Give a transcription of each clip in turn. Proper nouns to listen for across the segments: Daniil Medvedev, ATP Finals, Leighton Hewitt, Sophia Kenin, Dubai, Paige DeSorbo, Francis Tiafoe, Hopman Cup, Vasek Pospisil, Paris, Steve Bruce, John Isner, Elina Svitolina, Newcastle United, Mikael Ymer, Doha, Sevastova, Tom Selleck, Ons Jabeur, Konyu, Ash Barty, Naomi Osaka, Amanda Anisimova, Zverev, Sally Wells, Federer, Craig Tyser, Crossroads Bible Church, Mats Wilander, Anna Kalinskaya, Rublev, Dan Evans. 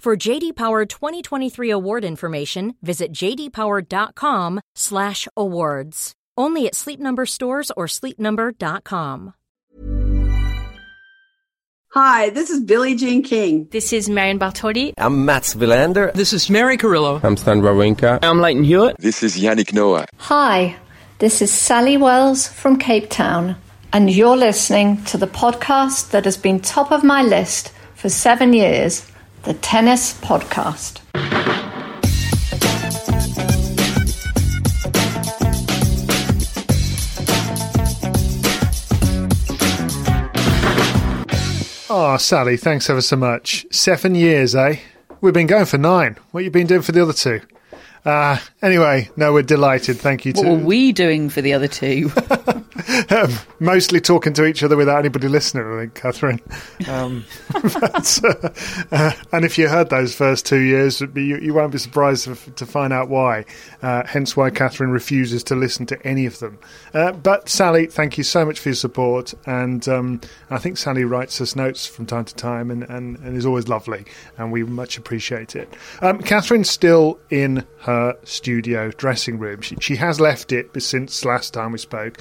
For J.D. Power 2023 award information, visit jdpower.com/awards. Only at Sleep Number stores or sleepnumber.com. Hi, this is Billie Jean King. This is Marion Bartoli. I'm Mats Wilander. This is Mary Carillo. I'm Stan Wawrinka. I'm Leighton Hewitt. This is Yannick Noah. Hi, this is Sally Wells from Cape Town, and you're listening to the podcast that has been top of my list for 7 years, the Tennis Podcast. Oh, Sally, thanks ever so much. 7 years, eh? We've been going for 9. What have you been doing for the other 2? Anyway, no, we're delighted. Thank you too. What were we doing for the other 2? Mostly talking to each other without anybody listening, I think, Catherine. And if you heard those first 2 years, you won't be surprised to find out why. Hence why Catherine refuses to listen to any of them. But Sally, thank you so much for your support. And I think Sally writes us notes from time to time and is always lovely. And we much appreciate it. Catherine's still in her studio dressing room. She has left it since last time we spoke.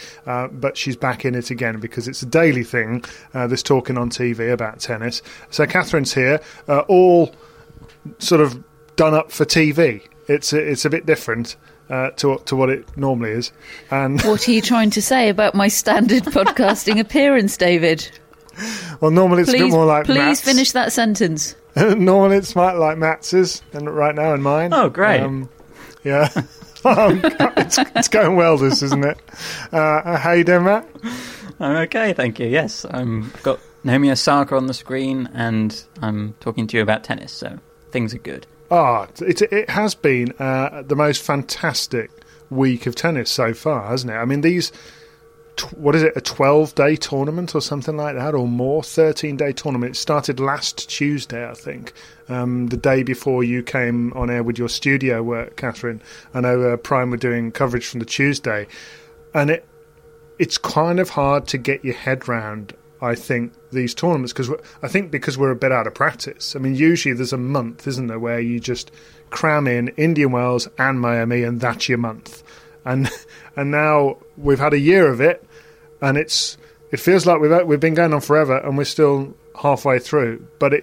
But she's back in it again because it's a daily thing, this talking on TV about tennis. So Catherine's here, all sort of done up for TV. It's a bit different to what it normally is. And what are you trying to say about my standard podcasting appearance, David? Well, normally it's a bit more like Matt's. Please finish that sentence. Normally it's like Matt's and right now and mine. Oh, great. Yeah. Oh, God, it's going well, this, isn't it? How you doing, Matt? I'm okay, thank you. Yes, I've got Naomi Osaka on the screen, and I'm talking to you about tennis, so things are good. Ah, it has been the most fantastic week of tennis so far, hasn't it? I mean, these, what is it, a 12-day tournament or something like that, or more? 13-day tournament. It started last Tuesday, I think. The day before you came on air with your studio work, Catherine. I know Prime were doing coverage from the Tuesday, and it's kind of hard to get your head round, I think, these tournaments, because we're a bit out of practice. I mean, usually there's a month, isn't there, where you just cram in Indian Wells and Miami, and that's your month. And now we've had a year of it, and it feels like we've been going on forever, and we're still halfway through. But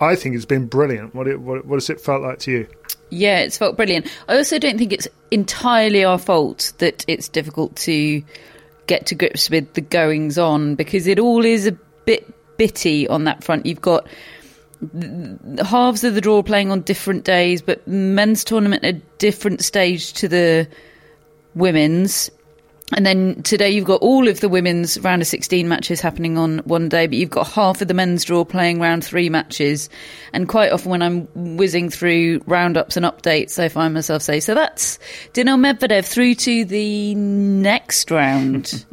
I think it's been brilliant. What has it felt like to you? Yeah, it's felt brilliant. I also don't think it's entirely our fault that it's difficult to get to grips with the goings-on, because it all is a bit bitty on that front. You've got halves of the draw playing on different days, but men's tournament at a different stage to the women's. And then today you've got all of the women's round of 16 matches happening on one day, but you've got half of the men's draw playing round 3 matches. And quite often when I'm whizzing through roundups and updates, I find myself saying, so that's Daniil Medvedev through to the next round.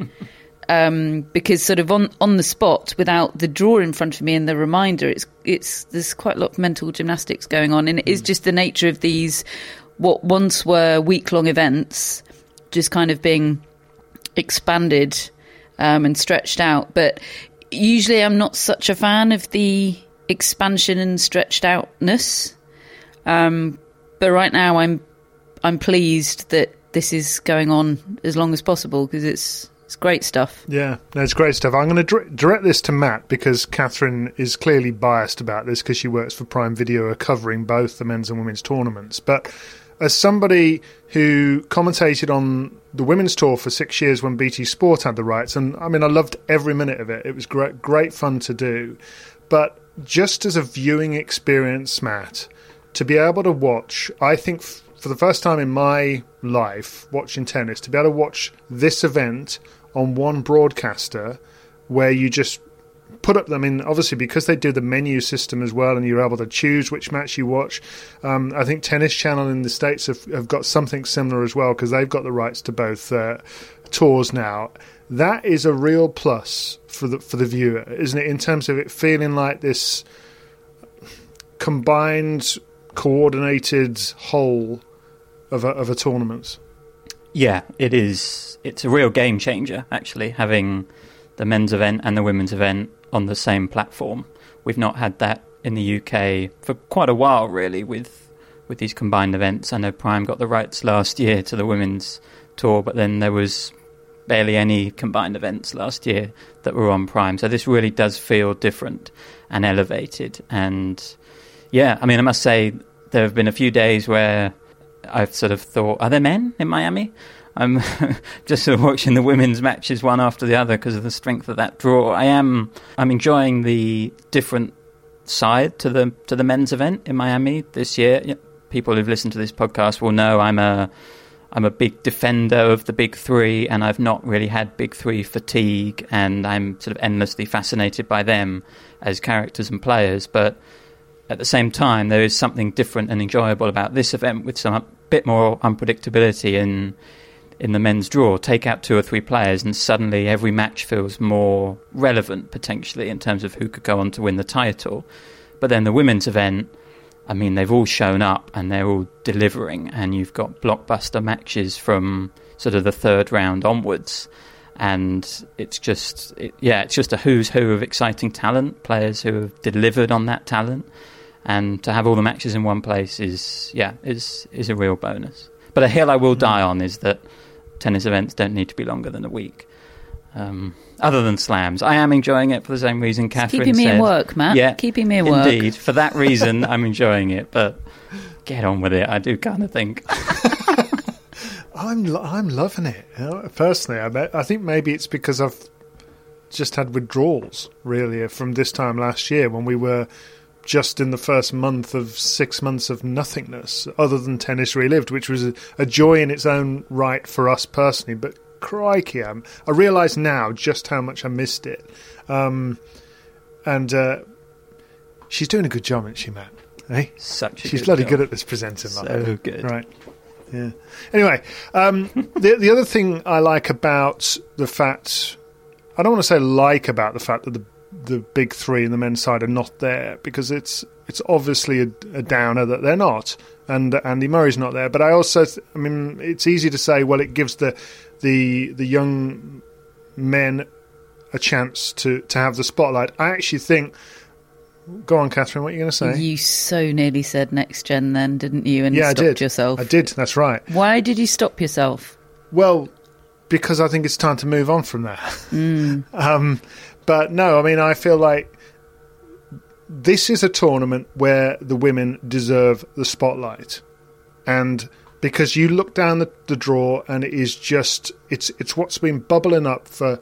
Because sort of on the spot, without the draw in front of me and the reminder, there's quite a lot of mental gymnastics going on. And it is just the nature of these, what once were week-long events, just kind of being expanded and stretched out. But usually I'm not such a fan of the expansion and stretched outness, but right now I'm pleased that this is going on as long as possible, because it's It's great stuff. Yeah, that's great stuff. I'm going to direct this to Matt because Catherine is clearly biased about this because she works for Prime Video covering both the men's and women's tournaments. But as somebody who commentated on the women's tour for 6 years when BT Sport had the rights, and I mean, I loved every minute of it. It was great fun to do. But just as a viewing experience, Matt, to be able to watch, I think for the first time in my life, watching tennis, to be able to watch this event on one broadcaster where you just put up, I mean, obviously because they do the menu system as well and you're able to choose which match you watch, I think Tennis Channel in the States have got something similar as well because they've got the rights to both tours now. That is a real plus for the viewer, isn't it, in terms of it feeling like this combined, coordinated whole of a tournament. Yeah, it is. It's a real game changer, actually, having the men's event and the women's event on the same platform. We've not had that in the UK for quite a while, really, with these combined events. I know Prime got the rights last year to the women's tour, but then there was barely any combined events last year that were on Prime. So this really does feel different and elevated. And yeah, I mean, I must say there have been a few days where I've sort of thought, are there men in Miami? I'm just sort of watching the women's matches one after the other because of the strength of that draw. I'm enjoying the different side to the men's event in Miami this year. People who've listened to this podcast will know I'm a big defender of the big three, and I've not really had big three fatigue, and I'm sort of endlessly fascinated by them as characters and players. But at the same time, there is something different and enjoyable about this event with some bit more unpredictability in the men's draw. Take out two or three players and suddenly every match feels more relevant, potentially, in terms of who could go on to win the title. But then the women's event, I mean, they've all shown up and they're all delivering, and you've got blockbuster matches from sort of the third round onwards. And it's just a who's who of exciting talent, players who have delivered on that talent. And to have all the matches in one place is a real bonus. But a hill I will die on is that tennis events don't need to be longer than a week. Other than slams, I am enjoying it for the same reason Catherine said. Keeping me in work, Matt. Yeah, keeping me in work. Indeed, for that reason, I'm enjoying it. But get on with it. I do kind of think. I'm loving it personally. I think maybe it's because I've just had withdrawals really from this time last year when we were just in the first month of 6 months of nothingness other than Tennis Relived, which was a joy in its own right for us personally. But crikey, I realise now just how much I missed it. She's doing a good job, isn't she, Matt? Eh? She's bloody good at this presenting. So good, right? Yeah. Anyway, the other thing I like about the fact, I don't want to say like about the fact that the big three in the men's side are not there, because it's obviously a downer that they're not, and Andy Murray's not there. But I also, I mean, it's easy to say, well, it gives the young men a chance to have the spotlight. I actually think. Go on, Catherine, what are you going to say? You so nearly said next gen then, didn't you? And yeah, stopped yourself. I did, that's right. Why did you stop yourself? Well, because I think it's time to move on from that. Mm. But no, I mean, I feel like this is a tournament where the women deserve the spotlight. And because you look down the draw and it is just, it's what's been bubbling up for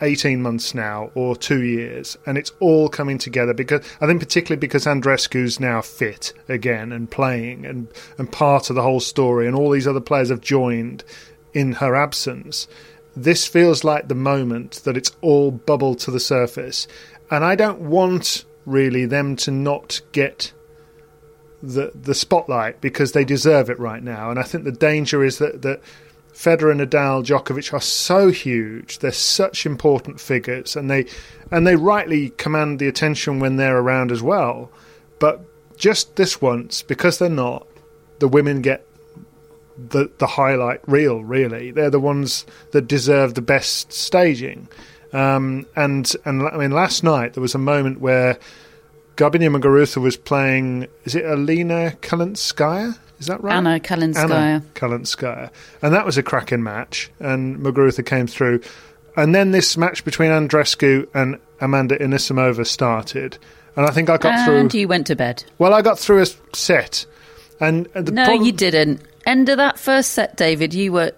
18 months now or 2 years, and it's all coming together because I think particularly because Andreescu's now fit again and playing and part of the whole story, and all these other players have joined in her absence. This feels like the moment that it's all bubbled to the surface, and I don't want really them to not get the spotlight because they deserve it right now. And I think the danger is that Federer, Nadal, Djokovic are so huge. They're such important figures, and they rightly command the attention when they're around as well. But just this once, because they're not, the women get the highlight reel, really. They're the ones that deserve the best staging. And I mean, last night there was a moment where Garbiñe Muguruza was playing, is it Elina Kalinskaya? Is that right? Anna Kalinskaya. And that was a cracking match, and Muguruza came through. And then this match between Andreescu and Amanda Anisimova started. And I think I got through... And you went to bed. Well, I got through a set. You didn't. End of that first set, David, you were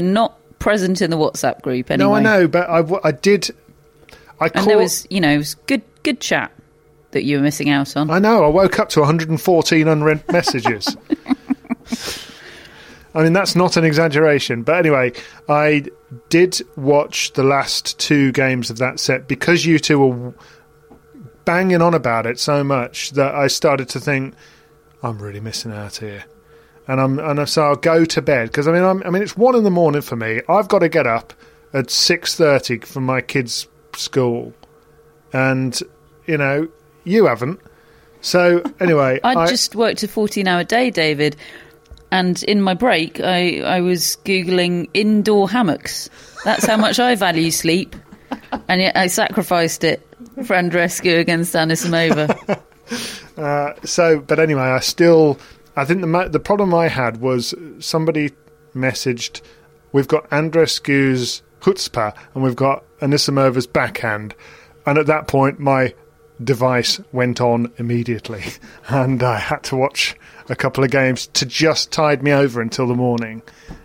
not present in the WhatsApp group anyway. No, I know, but I did... there was, it was good chat that you were missing out on. I know. I woke up to 114 unread messages. I mean, that's not an exaggeration. But anyway, I did watch the last two games of that set because you two were banging on about it so much that I started to think, I'm really missing out here. So I'll go to bed because, it's 1 a.m. for me. I've got to get up at 6:30 for my kids' school, and you haven't, so anyway. I just worked a 14-hour day, David, and in my break I was googling indoor hammocks. That's how much I value sleep, and yet I sacrificed it for Andreescu against Anisimova. I think the problem I had was somebody messaged, we've got Andreescu's chutzpah and we've got Anisimova's backhand, and at that point my device went on immediately and I had to watch a couple of games to just tide me over until the morning.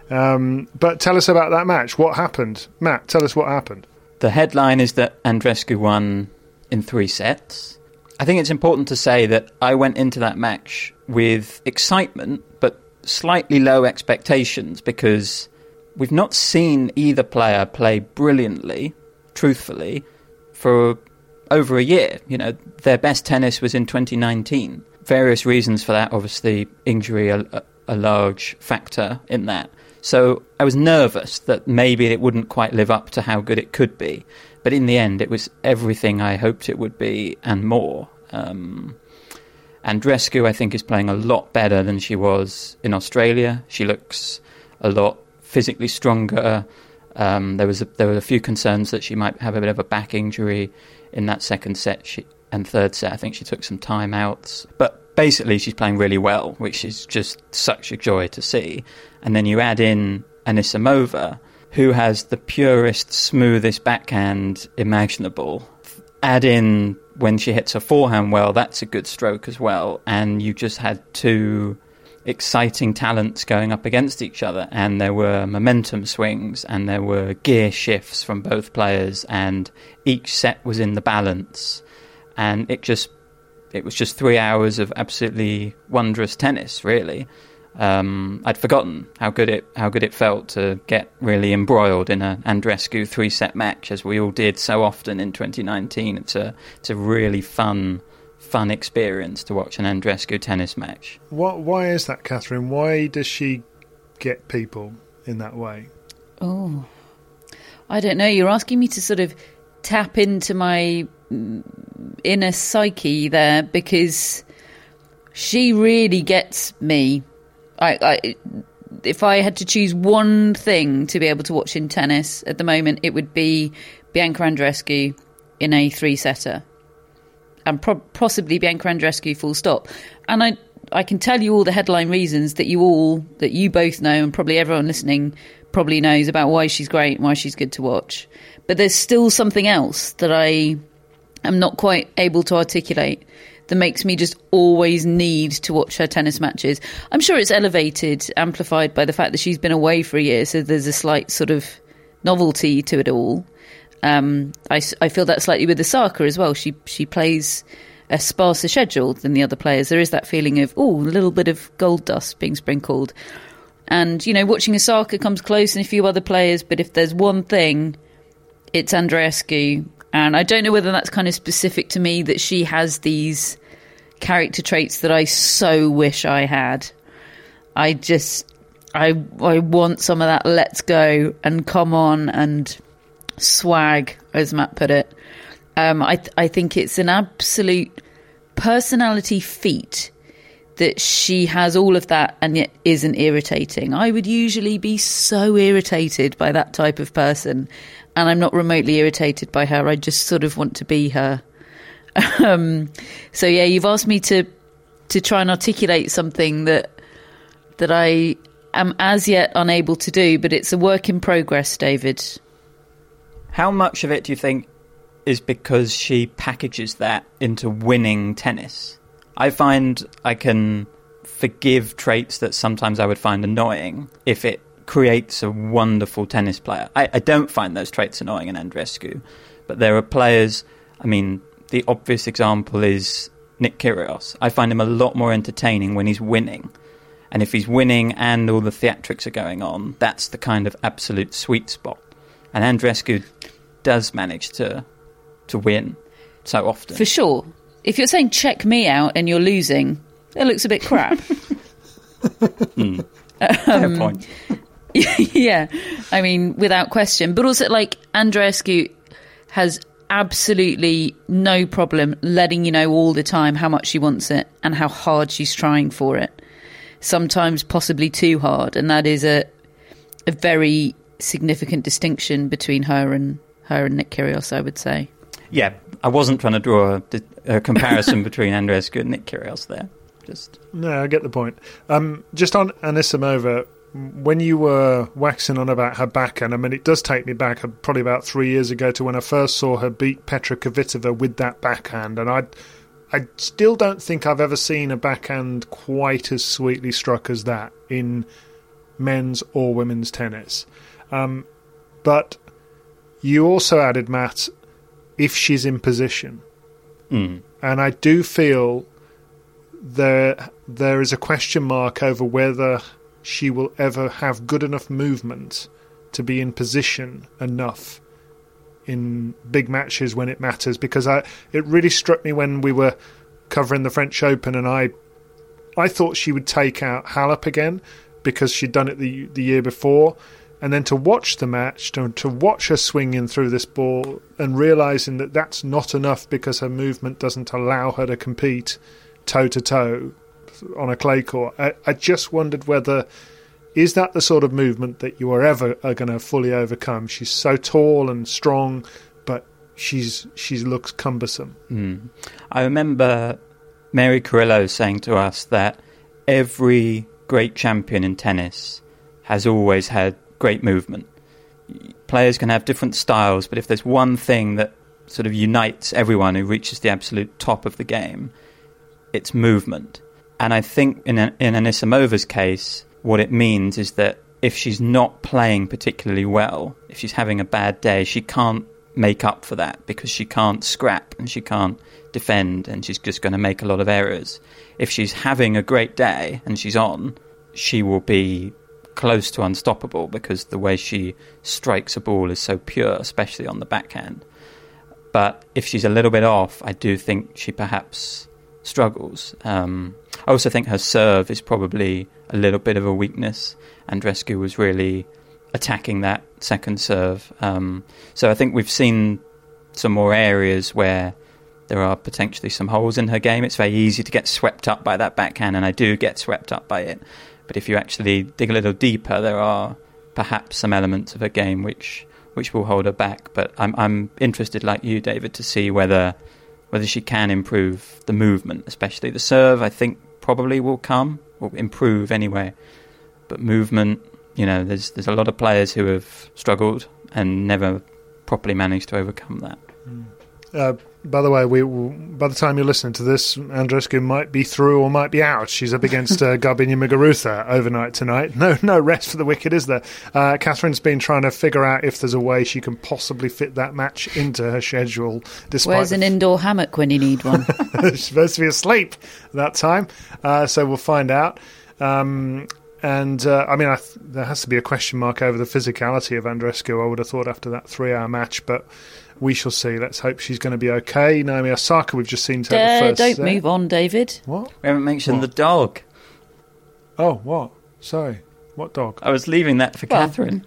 But tell us about that match. What happened, Matt? Tell us what happened. The headline is that Andreescu won in 3 sets. I think it's important to say that I went into that match with excitement but slightly low expectations, because we've not seen either player play brilliantly, truthfully, for over a year. Their best tennis was in 2019. Various reasons for that, obviously injury a large factor in that. So I was nervous that maybe it wouldn't quite live up to how good it could be. But in the end, it was everything I hoped it would be and more. Andreescu, I think, is playing a lot better than she was in Australia. She looks a lot physically stronger. There were a few concerns that she might have a bit of a back injury in that second set and third set. I think she took some time outs. But basically she's playing really well, which is just such a joy to see. And then you add in Anisimova, who has the purest, smoothest backhand imaginable. Add in when she hits her forehand well, that's a good stroke as well. And you just had two exciting talents going up against each other, and there were momentum swings and there were gear shifts from both players, and each set was in the balance, and it was just 3 hours of absolutely wondrous tennis, really. I'd forgotten how good it felt to get really embroiled in an Andreescu 3-set match, as we all did so often in 2019. It's a really fun experience to watch an Andreescu tennis match. Why is that, Catherine? Why does she get people in that way? Oh, I don't know. You're asking me to sort of tap into my inner psyche there, because she really gets me. If I had to choose one thing to be able to watch in tennis at the moment, it would be Bianca Andreescu in a 3-setter. And possibly Bianca Andreescu, full stop. And I can tell you all the headline reasons that you both know, and probably everyone listening probably knows about why she's great and why she's good to watch. But there's still something else that I am not quite able to articulate that makes me just always need to watch her tennis matches. I'm sure it's elevated, amplified by the fact that she's been away for a year, so there's a slight sort of novelty to it all. I feel that slightly with Osaka as well. She plays a sparser schedule than the other players. There is that feeling of, a little bit of gold dust being sprinkled. And, watching Osaka comes close and a few other players, but if there's one thing, it's Andreescu. And I don't know whether that's kind of specific to me, that she has these character traits that I so wish I had. I want some of that let's go and come on and... swag, as Matt put it. I think it's an absolute personality feat that she has all of that and yet isn't irritating. I would usually be so irritated by that type of person, and I'm not remotely irritated by her. I just sort of want to be her. So yeah, you've asked me to try and articulate something that that I am as yet unable to do, but it's a work in progress, David. How much of it do you think is because she packages that into winning tennis? I find I can forgive traits that sometimes I would find annoying if it creates a wonderful tennis player. I don't find those traits annoying in Andreescu, but there are players, I mean, the obvious example is Nick Kyrgios. I find him a lot more entertaining when he's winning. And if he's winning and all the theatrics are going on, that's the kind of absolute sweet spot. And Andreescu does manage to win so often. For sure. If you're saying, check me out, and you're losing, it looks a bit crap. Fair point. Yeah, I mean, without question. But also, like, Andreescu has absolutely no problem letting you know all the time how much she wants it and how hard she's trying for it. Sometimes possibly too hard. And that is a very significant distinction between her and Nick Kyrgios, I would say. Yeah, I wasn't trying to draw a comparison between Andreescu and Nick Kyrgios there. No, I get the point. Just on Anisimova, when you were waxing on about her backhand, I mean, it does take me back probably about 3 years ago to when I first saw her beat Petra Kvitova with that backhand, and I still don't think I've ever seen a backhand quite as sweetly struck as that in men's or women's tennis. But you also added, Matt, if she's in position. Mm. And I do feel there is a question mark over whether she will ever have good enough movement to be in position enough in big matches when it matters, because it really struck me when we were covering the French Open, and I thought she would take out Halep again because she'd done it the year before, and then to watch the match, to watch her swinging through this ball and realising that that's not enough because her movement doesn't allow her to compete toe-to-toe on a clay court. I just wondered whether, is that the sort of movement that you are ever going to fully overcome? She's so tall and strong, but she looks cumbersome. Mm. I remember Mary Carillo saying to us that every great champion in tennis has always had great movement. Players can have different styles, but if there's one thing that sort of unites everyone who reaches the absolute top of the game, it's movement. And I think in Anisimova's case, what it means is that if she's not playing particularly well, if she's having a bad day, she can't make up for that because she can't scrap and she can't defend, and she's just going to make a lot of errors. If she's having a great day and she's on, she will be close to unstoppable because the way she strikes a ball is so pure, especially on the backhand. But if she's a little bit off, I do think she perhaps struggles. I also think her serve is probably a little bit of a weakness. Andreescu was really attacking that second serve. So I think we've seen some more areas where there are potentially some holes in her game. It's very easy to get swept up by that backhand, and I do get swept up by it. But if you actually dig a little deeper, there are perhaps some elements of her game which will hold her back. But I'm interested, like you, David, to see whether she can improve the movement, especially the serve. I think probably will come, or improve anyway. But movement, you know, there's a lot of players who have struggled and never properly managed to overcome that. By the way, by the time you're listening to this, Andreescu might be through or might be out. She's up against Garbiñe Muguruza overnight tonight. No rest for the wicked, is there? Catherine's been trying to figure out if there's a way she can possibly fit that match into her schedule. Where's an indoor hammock when you need one? She's supposed to be asleep that time, so we'll find out. There has to be a question mark over the physicality of Andreescu, I would have thought, after that 3-hour match, but we shall see. Let's hope she's going to be okay. Naomi Osaka, we've just seen take the first set. Don't move on, David. What? We haven't mentioned the dog. Oh, what? Sorry. What dog? I was leaving that for Catherine.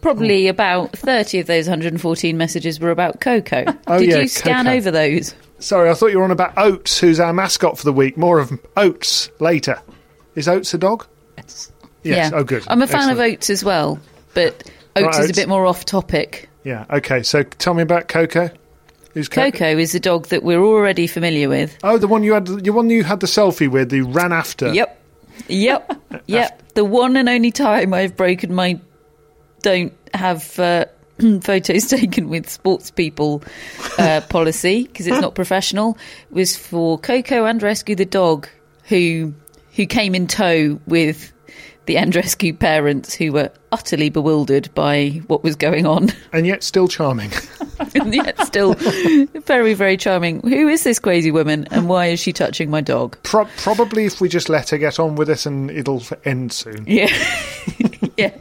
Probably about 30 of those 114 messages were about Coco. Did you scan Coco over those? Sorry, I thought you were on about Oats, who's our mascot for the week. More of Oats later. Is Oats a dog? Yes. Yeah. Oh, good. I'm a fan of Oats as well, but Oats is a bit more off topic. Yeah, okay, so tell me about Coco. Who's Coco? Coco is the dog that we're already familiar with. Oh, the one you had the selfie with, who ran after. Yep. Yep. The one and only time I've broken my don't have photos taken with sports people policy, because it's not professional, was for Coco Andreescu, the dog, who came in tow with the Andreescu parents, who were utterly bewildered by what was going on. And yet still charming. And yet still very, very charming. Who is this crazy woman and why is she touching my dog? Probably if we just let her get on with it, and it'll end soon. Yeah. Yeah.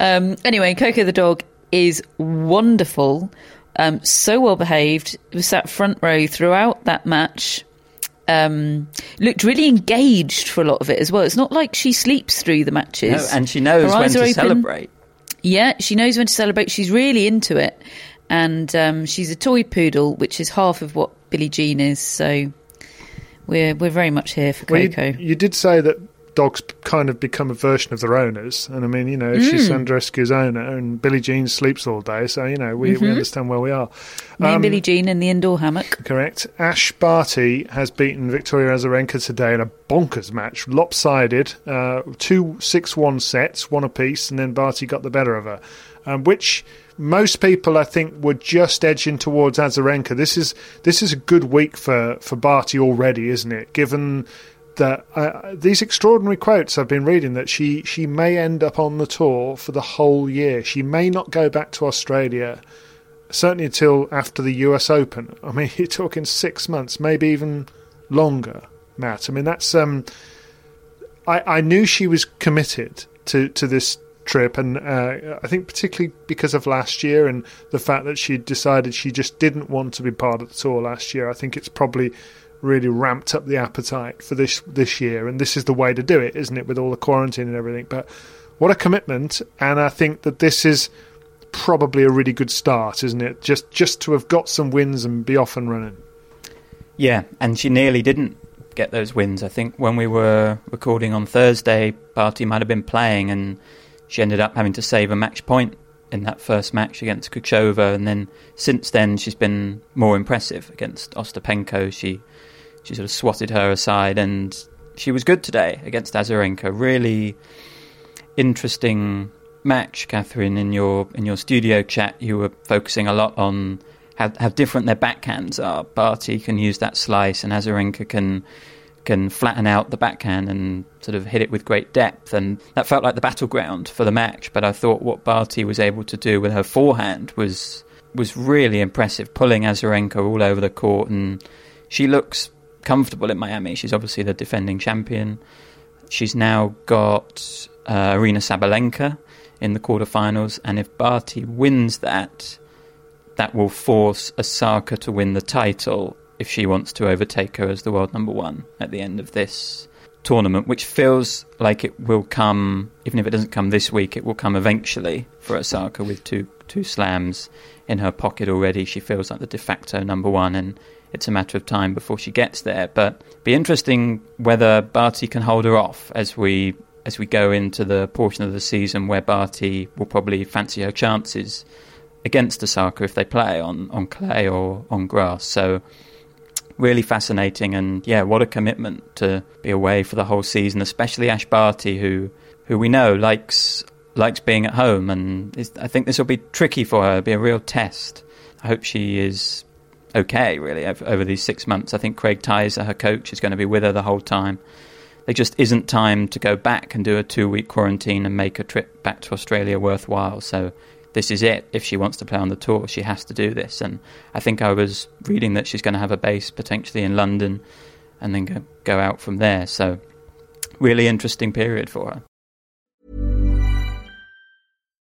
Anyway, Coco the dog is wonderful. So well behaved. Was sat front row throughout that match. Looked really engaged for a lot of it as well. It's not like she sleeps through the matches. No, and she knows when to celebrate. Yeah, she knows when to celebrate. She's really into it. And she's a toy poodle, which is half of what Billie Jean is. So we're very much here for Coco. Well, you did say that dogs kind of become a version of their owners. And I mean, you know, she's Andreescu's owner and Billie Jean sleeps all day. So, you know, we understand where we are. Me and Billie Jean in the indoor hammock. Correct. Ash Barty has beaten Victoria Azarenka today in a bonkers match. Lopsided. 2-6-1 sets, one apiece, and then Barty got the better of her. Which most people, I think, were just edging towards Azarenka. This is a good week for Barty already, isn't it? Given that these extraordinary quotes I've been reading, that she may end up on the tour for the whole year. She may not go back to Australia, certainly until after the US Open. I mean, you're talking 6 months, maybe even longer, Matt. I mean, that's... I knew she was committed to this trip, and I think particularly because of last year and the fact that she decided she just didn't want to be part of the tour last year. I think it's probably really ramped up the appetite for this year, and this is the way to do it, isn't it, with all the quarantine and everything. But what a commitment, and I think that this is probably a really good start, isn't it, just to have got some wins and be off and running. Yeah, and she nearly didn't get those wins. I think when we were recording on Thursday, Barty might have been playing, and she ended up having to save a match point in that first match against Kuchova, and then since then she's been more impressive against Ostapenko. She sort of swatted her aside, and she was good today against Azarenka. Really interesting match, Catherine. In your studio chat, you were focusing a lot on how different their backhands are. Barty can use that slice, and Azarenka can flatten out the backhand and sort of hit it with great depth. And that felt like the battleground for the match. But I thought what Barty was able to do with her forehand was really impressive, pulling Azarenka all over the court, and she looks comfortable in Miami. She's obviously the defending champion. She's now got Irina Sabalenka in the quarterfinals, and if Barty wins that will force Osaka to win the title if she wants to overtake her as the world number one at the end of this tournament, which feels like it will come, even if it doesn't come this week, it will come eventually for Osaka with two slams in her pocket already. She feels like the de facto number one, and it's a matter of time before she gets there. But be interesting whether Barty can hold her off as we go into the portion of the season where Barty will probably fancy her chances against Osaka if they play on clay or on grass. So really fascinating, and yeah, what a commitment to be away for the whole season, especially Ash Barty, who we know likes being at home, and I think this will be tricky for her. It'll be a real test. I hope she is okay, really, over these 6 months. I think Craig Tyser, her coach, is going to be with her the whole time. There just isn't time to go back and do a 2-week quarantine and make a trip back to Australia worthwhile. So this is it. If she wants to play on the tour, she has to do this. And I think I was reading that she's going to have a base potentially in London and then go out from there. So really interesting period for her.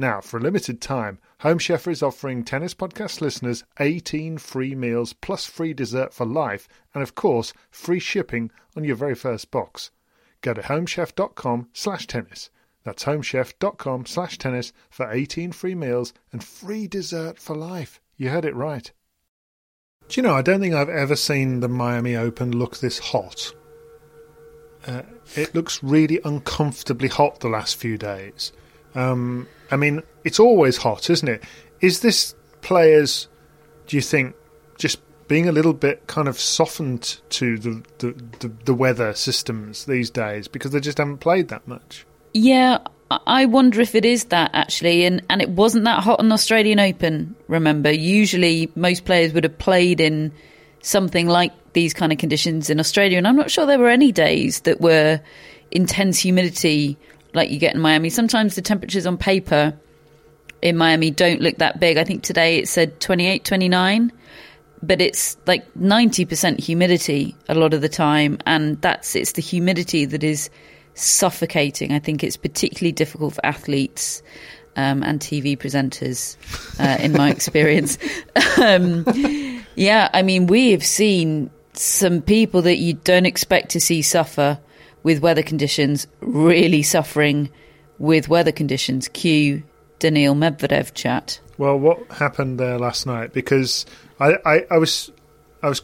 Now, for a limited time, Home Chef is offering Tennis Podcast listeners 18 free meals plus free dessert for life and, of course, free shipping on your very first box. Go to homechef.com/tennis. That's homechef.com/tennis for 18 free meals and free dessert for life. You heard it right. Do you know, I don't think I've ever seen the Miami Open look this hot. It looks really uncomfortably hot the last few days. I mean, it's always hot, isn't it? Is this players, do you think, just being a little bit kind of softened to the weather systems these days because they just haven't played that much? Yeah, I wonder if it is that, actually. And it wasn't that hot in the Australian Open, remember. Usually most players would have played in something like these kind of conditions in Australia. And I'm not sure there were any days that were intense humidity like you get in Miami. Sometimes the temperatures on paper in Miami don't look that big. I think today it said 28, 29, but it's like 90% humidity a lot of the time, and it's the humidity that is suffocating. I think it's particularly difficult for athletes and TV presenters, in my experience. Yeah, I mean, we have seen some people that you don't expect to see suffer with weather conditions, really suffering with weather conditions. Cue Daniil Medvedev chat. Well, what happened there last night? Because I was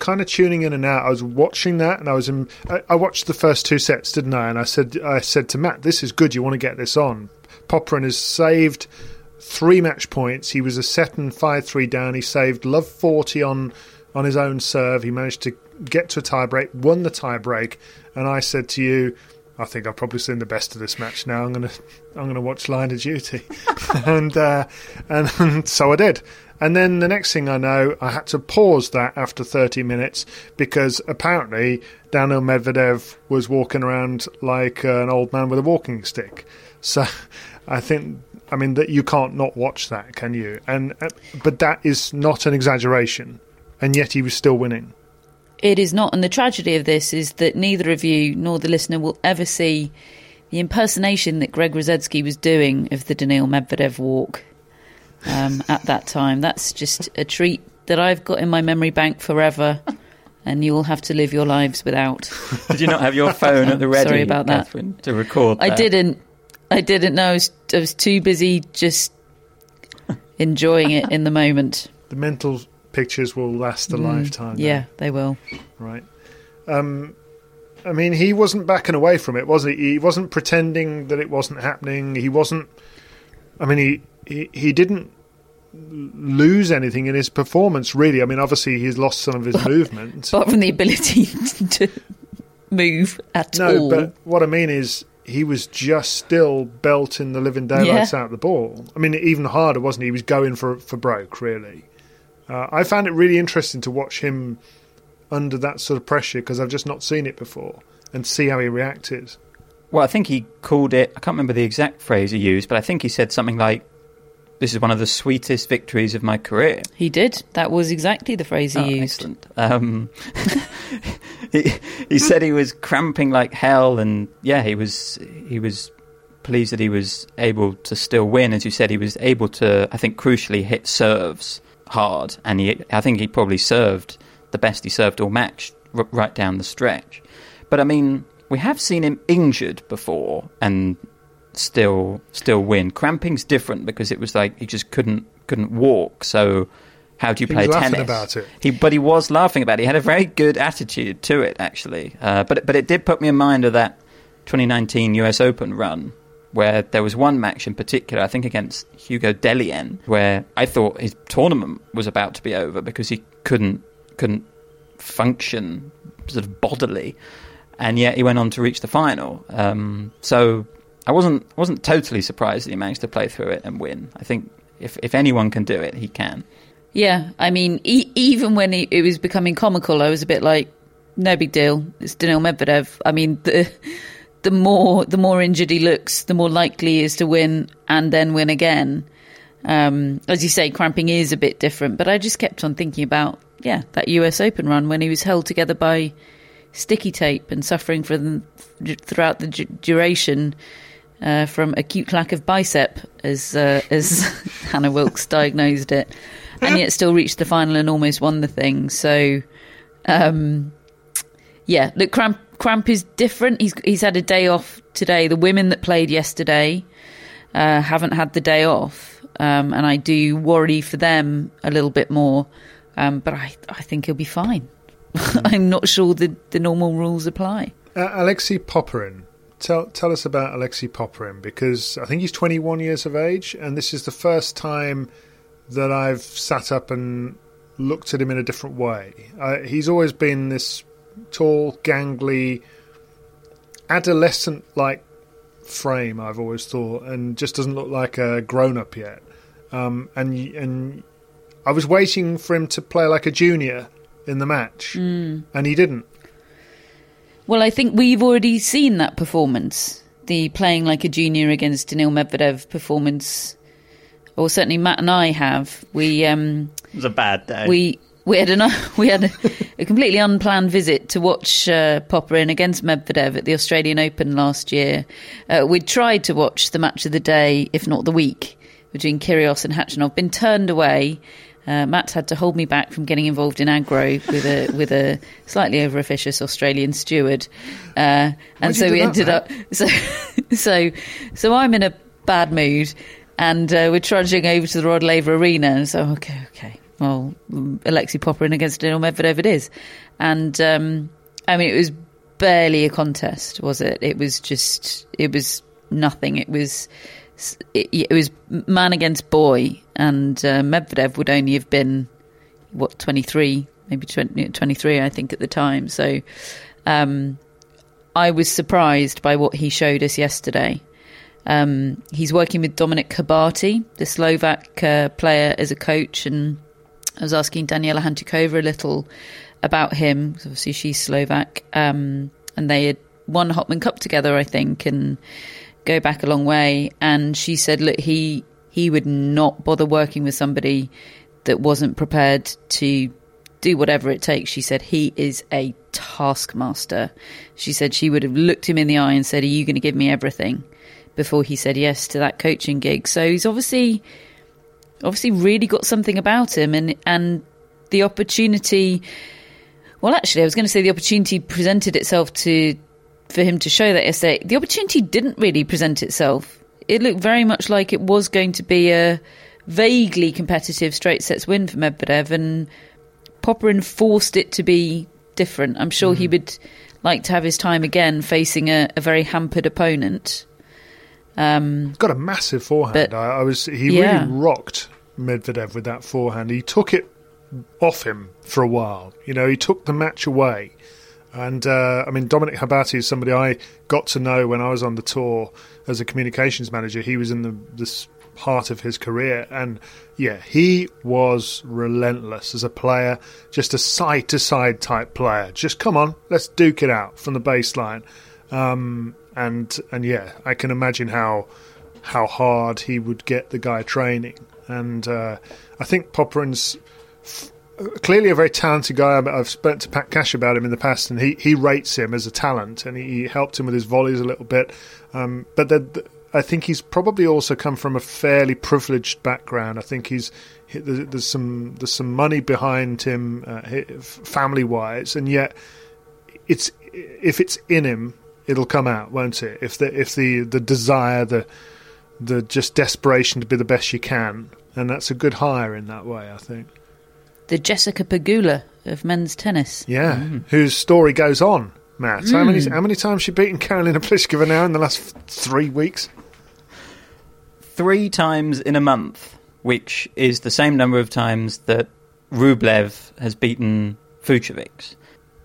kind of tuning in and out. I was watching that, and I watched the first two sets, didn't I? And I said to Matt, "This is good. You want to get this on." Popyrin has saved 3 match points. He was a set and 5-3 down. He saved love 40 on his own serve. He managed to get to a tie-break, won the tie-break, and I said to you, I think I've probably seen the best of this match now. I'm gonna watch Line of Duty. and so I did. And then the next thing I know, I had to pause that after 30 minutes because apparently Daniil Medvedev was walking around like an old man with a walking stick. So I think, I mean, that you can't not watch that, can you? And but that is not an exaggeration. And yet he was still winning. It is not, and the tragedy of this is that neither of you nor the listener will ever see the impersonation that Greg Rosetsky was doing of the Daniil Medvedev walk at that time. That's just a treat that I've got in my memory bank forever, and you will have to live your lives without. Did you not have your phone at the ready, sorry about that, Catherine, to record that? I didn't. No, I was too busy just enjoying it in the moment. The mental pictures will last a lifetime. Yeah, though. They will. Right. I mean, he wasn't backing away from it, was he? He wasn't pretending that it wasn't happening. He wasn't. I mean, he didn't lose anything in his performance, really. I mean, obviously, he's lost some of his movement, apart from the ability to move at all. No, but what I mean is, he was just still belting the living daylights out of the ball. I mean, even harder, wasn't he? He was going for broke, really. I found it really interesting to watch him under that sort of pressure, because I've just not seen it before, and see how he reacted. Well, I think he called it, I can't remember the exact phrase he used, but I think he said something like, "This is one of the sweetest victories of my career." He did. That was exactly the phrase he used. Excellent. He said he was cramping like hell, and yeah, he was pleased that he was able to still win. As you said, he was able to, I think, crucially hit serves hard, and I think he probably served the best he served all match, right down the stretch. But I mean, we have seen him injured before and still win. Cramping's different because it was like he just couldn't walk, so how do you play tennis? He was laughing about it. But he was laughing about it. He had a very good attitude to it, actually. But it did put me in mind of that 2019 US Open run, where there was one match in particular, I think against Hugo Delien, where I thought his tournament was about to be over because he couldn't function sort of bodily, and yet he went on to reach the final. So I wasn't totally surprised that he managed to play through it and win. I think if anyone can do it, he can. Yeah, I mean, even when it was becoming comical, I was a bit like, no big deal, it's Daniil Medvedev. I mean, the more injured he looks, the more likely he is to win and then win again. As you say, cramping is a bit different, but I just kept on thinking about, that US Open run when he was held together by sticky tape and suffering from throughout the duration from acute lack of bicep, as Hannah Wilkes diagnosed it, and yet still reached the final and almost won the thing. So, look, cramp is different. He's had a day off today. The women that played yesterday haven't had the day off, and I do worry for them a little bit more. But I think he'll be fine. I'm not sure the normal rules apply. Alexei Popyrin. Tell us about Alexei Popyrin, because I think he's 21 years of age, and this is the first time that I've sat up and looked at him in a different way. He's always been this tall, gangly, adolescent-like frame, I've always thought, and just doesn't look like a grown-up yet. And I was waiting for him to play like a junior in the match, and he didn't. Well, I think we've already seen that performance, the playing like a junior against Daniil Medvedev performance, or certainly Matt and I have. It was a bad day. We had a completely unplanned visit to watch Popyrin against Medvedev at the Australian Open last year. We'd tried to watch the match of the day, if not the week, between Kyrgios and Khachanov, been turned away. Matt had to hold me back from getting involved in aggro with a slightly overofficious Australian steward, and so we ended up. So I'm in a bad mood, and we're trudging over to the Rod Laver Arena, and so okay, well, Alexei Popyrin against Daniil Medvedev it is, and I mean, it was barely a contest, was it? It was nothing. It was man against boy, and Medvedev would only have been, 23, maybe 23, I think, at the time. So I was surprised by what he showed us yesterday. He's working with Dominik Hrbatý, the Slovak player, as a coach, and I was asking Daniela Hantukova a little about him, because obviously she's Slovak, and they had won Hopman Cup together, I think, and go back a long way, and she said, look, he would not bother working with somebody that wasn't prepared to do whatever it takes. She said he is a taskmaster. She said she would have looked him in the eye and said, are you going to give me everything, before he said yes to that coaching gig. So he's obviously really got something about him, and the opportunity, well, actually, I was going to say the opportunity presented itself for him to show that yesterday. The opportunity didn't really present itself. It looked very much like it was going to be a vaguely competitive straight sets win for Medvedev, and Popyrin forced it to be different. I'm sure he would like to have his time again facing a very hampered opponent. Got a massive forehand. But, he really rocked Medvedev with that forehand. He took it off him for a while. You know, he took the match away. And I mean, Dominik Hrbatý is somebody I got to know when I was on the tour as a communications manager. He was in this part of his career, and yeah, he was relentless as a player, just a side-to-side type player. Just come on, let's duke it out from the baseline. And yeah, I can imagine how hard he would get the guy training. And I think Popyrin's clearly a very talented guy. I've spoken to Pat Cash about him in the past, and he rates him as a talent, and he helped him with his volleys a little bit. But I think he's probably also come from a fairly privileged background. I think there's some money behind him, family-wise, and yet if it's in him, it'll come out, won't it? If the desire, the just desperation to be the best you can, and that's a good hire in that way, I think. The Jessica Pegula of men's tennis. Yeah, whose story goes on, Matt. How many times she beaten Karolina Pliskova now in the last 3 weeks? 3 times in a month, which is the same number of times that Rublev has beaten Fucsovics.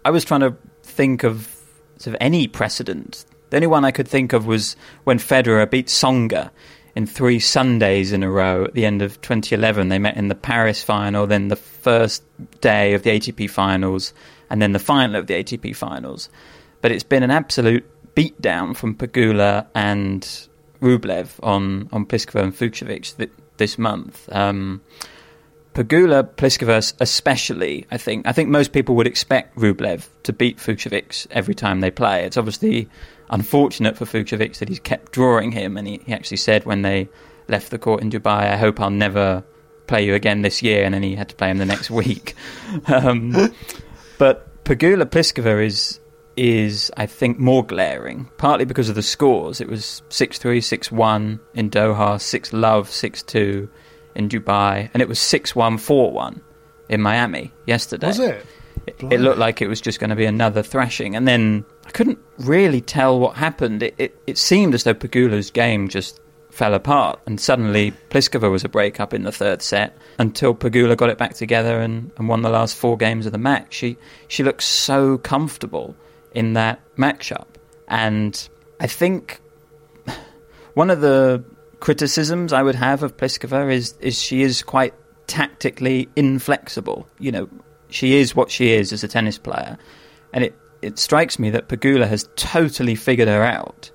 I was trying to think of sort of any precedent. The only one I could think of was when Federer beat Tsonga in 3 Sundays in a row at the end of 2011. They met in the Paris final, then the first day of the ATP finals, and then the final of the ATP finals. But it's been an absolute beatdown from Pegula and Rublev on Pliskova and Fucsovics this month. Pegula, Pliskova especially, I think most people would expect Rublev to beat Fucsovics every time they play. It's obviously unfortunate for Fucsovics that he's kept drawing him, and he actually said when they left the court in Dubai, "I hope I'll never play you again this year," and then he had to play him the next week. But Pegula, Pliskova is I think more glaring, partly because of the scores. It was 6-3, 6-1 in Doha, 6-love, 6-2 in Dubai, and it was 6-1, 4-1 in Miami yesterday. Was it? It looked like it was just going to be another thrashing, and then I couldn't really tell what happened. It seemed as though Pegula's game just fell apart, and suddenly Pliskova was a break-up in the third set until Pegula got it back together and won the last 4 games of the match. She looked so comfortable in that matchup, and I think one of the criticisms I would have of Pliskova is she is quite tactically inflexible. You know, she is what she is as a tennis player, and it strikes me that Pegula has totally figured her out,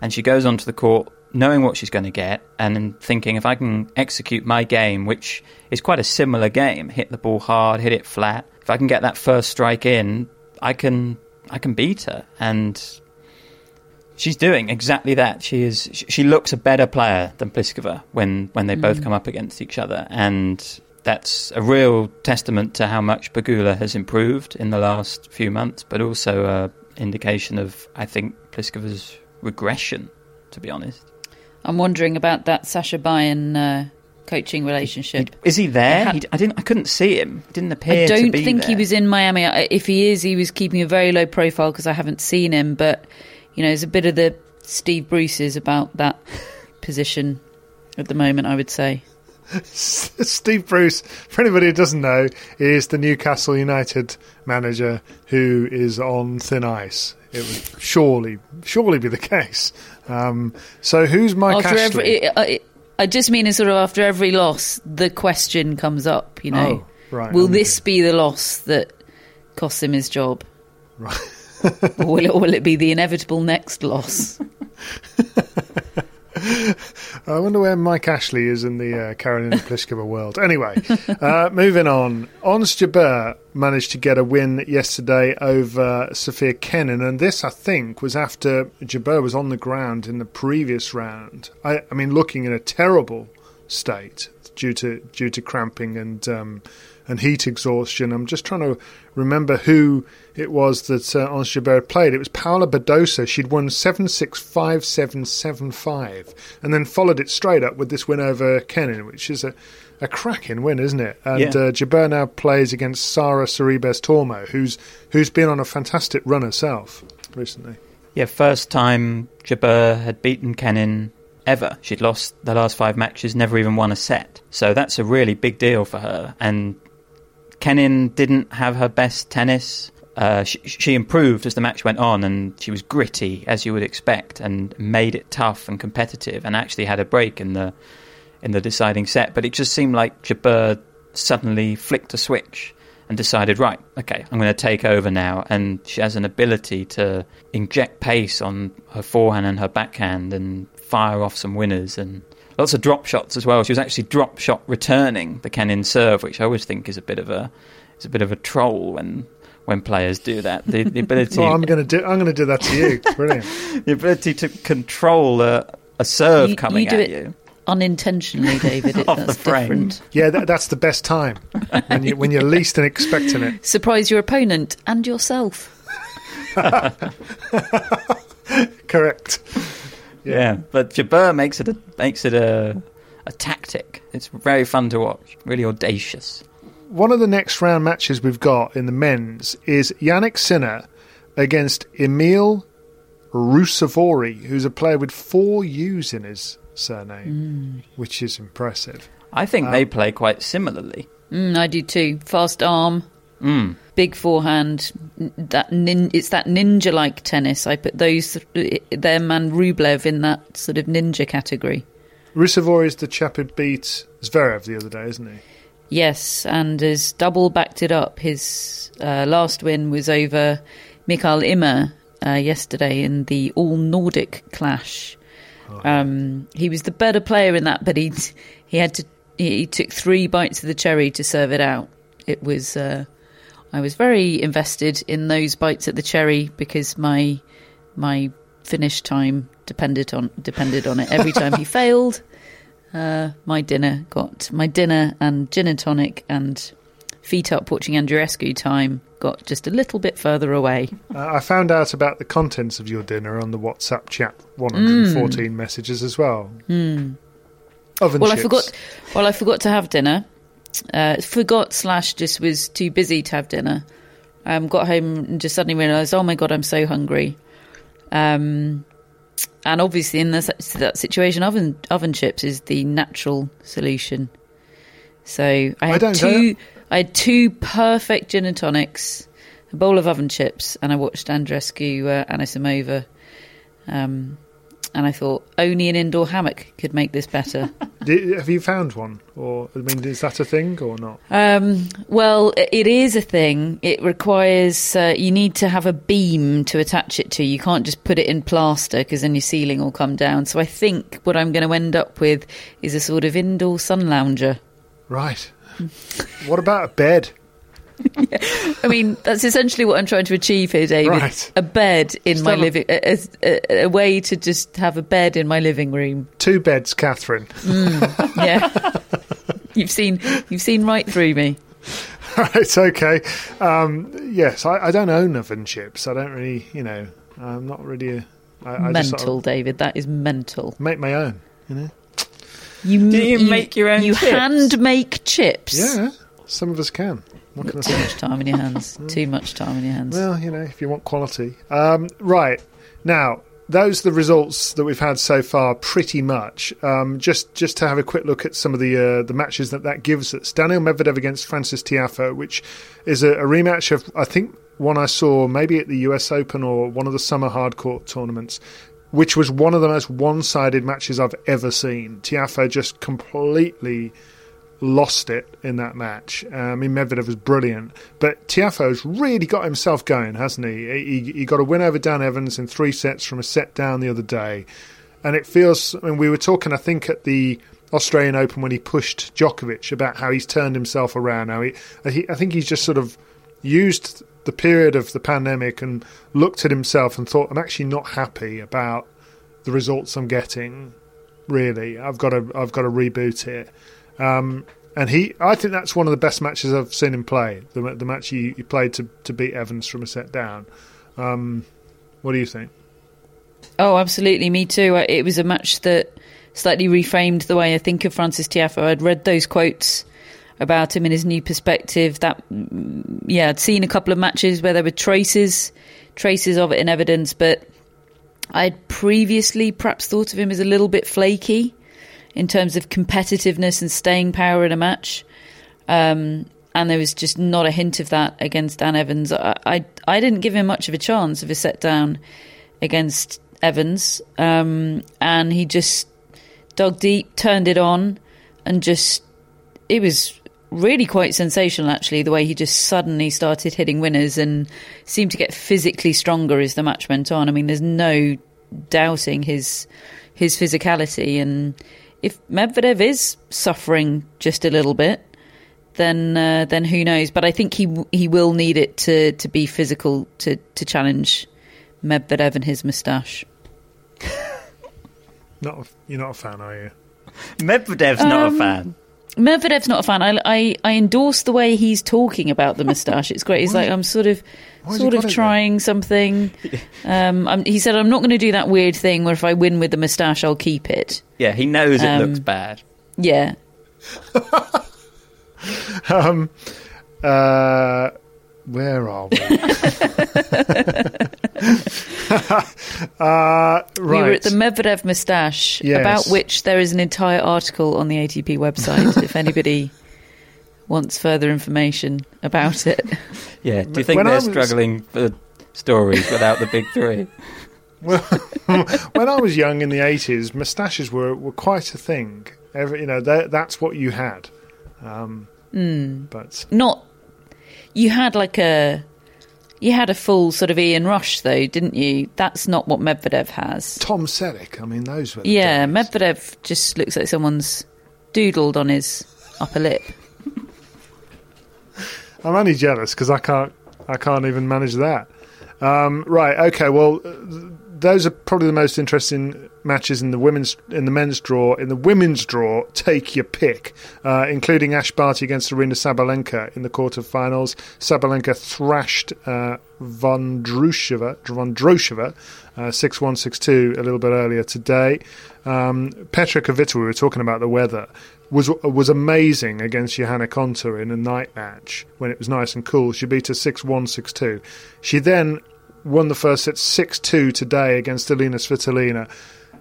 and she goes onto the court knowing what she's going to get and thinking, if I can execute my game, which is quite a similar game, hit the ball hard, hit it flat, if I can get that first strike in, I can beat her. And she's doing exactly that. She looks a better player than Pliskova when they both come up against each other, and that's a real testament to how much Pegula has improved in the last few months, but also an indication of, I think, Pliskova's regression, to be honest. I'm wondering about that Sasha Bayan coaching relationship. Is he there? I couldn't see him. He didn't appear to be there. I don't think he was in Miami. If he is, he was keeping a very low profile because I haven't seen him, but you know, there's a bit of the Steve Bruce's about that position at the moment, I would say. Steve Bruce, for anybody who doesn't know, is the Newcastle United manager who is on thin ice. It would surely be the case. So who's Mike Ashley? I just mean it's sort of after every loss, the question comes up, you know. Oh, right, will this be the loss that costs him his job? Right. Or will it be the inevitable next loss? I wonder where Mike Ashley is in the Karolina Pliskova world. Anyway, moving on. Ons Jabeur managed to get a win yesterday over Sophia Kenin, and this, I think, was after Jabeur was on the ground in the previous round. I mean, looking in a terrible state due to cramping and heat exhaustion. I'm just trying to remember who it was that Ons Jabeur played. It was Paola Badosa. She'd won 7-6, 5-7, 7-5, and then followed it straight up with this win over Kenin, which is a cracking win, isn't it? And yeah. Jabeur now plays against Sara Cerebes-Tormo, who's been on a fantastic run herself recently. Yeah, first time Jabeur had beaten Kenin ever. She'd lost the last 5 matches, never even won a set. So that's a really big deal for her, and Kenin didn't have her best tennis She improved as the match went on, and she was gritty, as you would expect, and made it tough and competitive, and actually had a break in the deciding set. But it just seemed like Jabeur suddenly flicked a switch and decided, right, okay, I'm going to take over now. And she has an ability to inject pace on her forehand and her backhand and fire off some winners and lots of drop shots as well. She was actually drop shot returning the Kenin serve, which I always think is a bit of a troll when players do that. The ability. Well, I'm going to do that to you. Brilliant. The ability to control a serve coming at you. Unintentionally, David. That's different. Yeah, that's the best time when you're least expecting it. Surprise your opponent and yourself. Correct. Yeah, but Jabeur makes it a tactic. It's very fun to watch. Really audacious. One of the next round matches we've got in the men's is Yannick Sinner against Emil Rusevori, who's a player with 4 U's in his surname, which is impressive. I think they play quite similarly. I do too. Fast arm, big forehand. It's that ninja-like tennis. I put them and Rublev in that sort of ninja category. Rusevori is the chap who beat Zverev the other day, isn't he? Yes, and his double backed it up. His last win was over Mikael Ymer yesterday in the all-Nordic clash. He was the better player in that, but he took 3 bites of the cherry to serve it out. It was I was very invested in those bites at the cherry because my finish time depended on it. Every time he failed, my dinner and gin and tonic and feet up watching Andreescu time got just a little bit further away. I found out about the contents of your dinner on the WhatsApp chat 114 messages as well. Oven chips. I forgot to have dinner. Just was too busy to have dinner. Got home and just suddenly realised, oh my God, I'm so hungry. And obviously in that situation, oven chips is the natural solution. So I had two perfect gin and tonics, a bowl of oven chips, and I watched Andreescu Anisimova. And I thought only an indoor hammock could make this better. Have you found one, or I mean, is that a thing or not? Well, it is a thing. It requires you need to have a beam to attach it to. You can't just put it in plaster because then your ceiling will come down. So I think what I'm going to end up with is a sort of indoor sun lounger. Right. What about a bed? Yeah. I mean, that's essentially what I'm trying to achieve here, David. Right. A bed in my living... A way to just have a bed in my living room. 2 beds, Catherine. Yeah. You've seen right through me. Right, okay. Yes, I don't own oven chips. I don't really, I'm not really... David. That is mental. Make my own, Do you make your own chips? You hand-make chips? Yeah, some of us can. What can I say? Too much time in your hands. Too much time in your hands. Well, if you want quality. Right. Now, those are the results that we've had so far, pretty much. Just to have a quick look at some of the matches that gives us. Daniel Medvedev against Francis Tiafoe, which is a rematch of, I think, one I saw maybe at the US Open or one of the summer hardcourt tournaments, which was one of the most one-sided matches I've ever seen. Tiafoe just completely lost it in that match. I mean, Medvedev was brilliant, but Tiafoe's really got himself going, hasn't he? He got a win over Dan Evans in 3 sets from a set down the other day, and it feels... I mean, we were talking, I think, at the Australian Open when he pushed Djokovic about how he's turned himself around. Now, I think he's just sort of used the period of the pandemic and looked at himself and thought, I'm actually not happy about the results I'm getting, really. I've got to reboot it. I think that's one of the best matches I've seen him play, the match he played to beat Evans from a set down. What do you think? Oh, absolutely, me too. It was a match that slightly reframed the way I think of Francis Tiafoe. I'd read those quotes about him in his new perspective. I'd seen a couple of matches where there were traces of it in evidence, but I'd previously perhaps thought of him as a little bit flaky in terms of competitiveness and staying power in a match. And there was just not a hint of that against Dan Evans. I didn't give him much of a chance of a set down against Evans. And he just dug deep, turned it on, and just, it was really quite sensational, actually, the way he just suddenly started hitting winners and seemed to get physically stronger as the match went on. I mean, there's no doubting his physicality. And if Medvedev is suffering just a little bit, then who knows? But I think he will need it to be physical to challenge Medvedev and his moustache. You're not a fan, are you? Medvedev's not a fan. Medvedev's not a fan. I endorse the way he's talking about the moustache. It's great. He's like, I'm sort of trying something. He said, I'm not going to do that weird thing where if I win with the moustache, I'll keep it. Yeah, he knows it looks bad. Yeah. Where are we? Right. We were at the Medvedev moustache, yes, about which there is an entire article on the ATP website if anybody wants further information about it. Yeah, do you think struggling for stories without the big three? Well, when I was young in the 80s, moustaches were quite a thing. That's what you had. But not... You had a full sort of Ian Rush, though, didn't you? That's not what Medvedev has. Tom Selleck, I mean, those were the days. Medvedev just looks like someone's doodled on his upper lip. I'm only jealous because I can't even manage that. Right, okay, well, those are probably the most interesting matches in the women's draw, take your pick, including Ash Barty against Irina Sabalenka in the quarterfinals. Sabalenka thrashed Vondroushova 6-1, 6-2 a little bit earlier today. Petra Kvitova, we were talking about the weather, was amazing against Johanna Konta in a night match when it was nice and cool. She beat her 6-1, 6-2. She then won the first set 6-2 today against Elina Svitolina.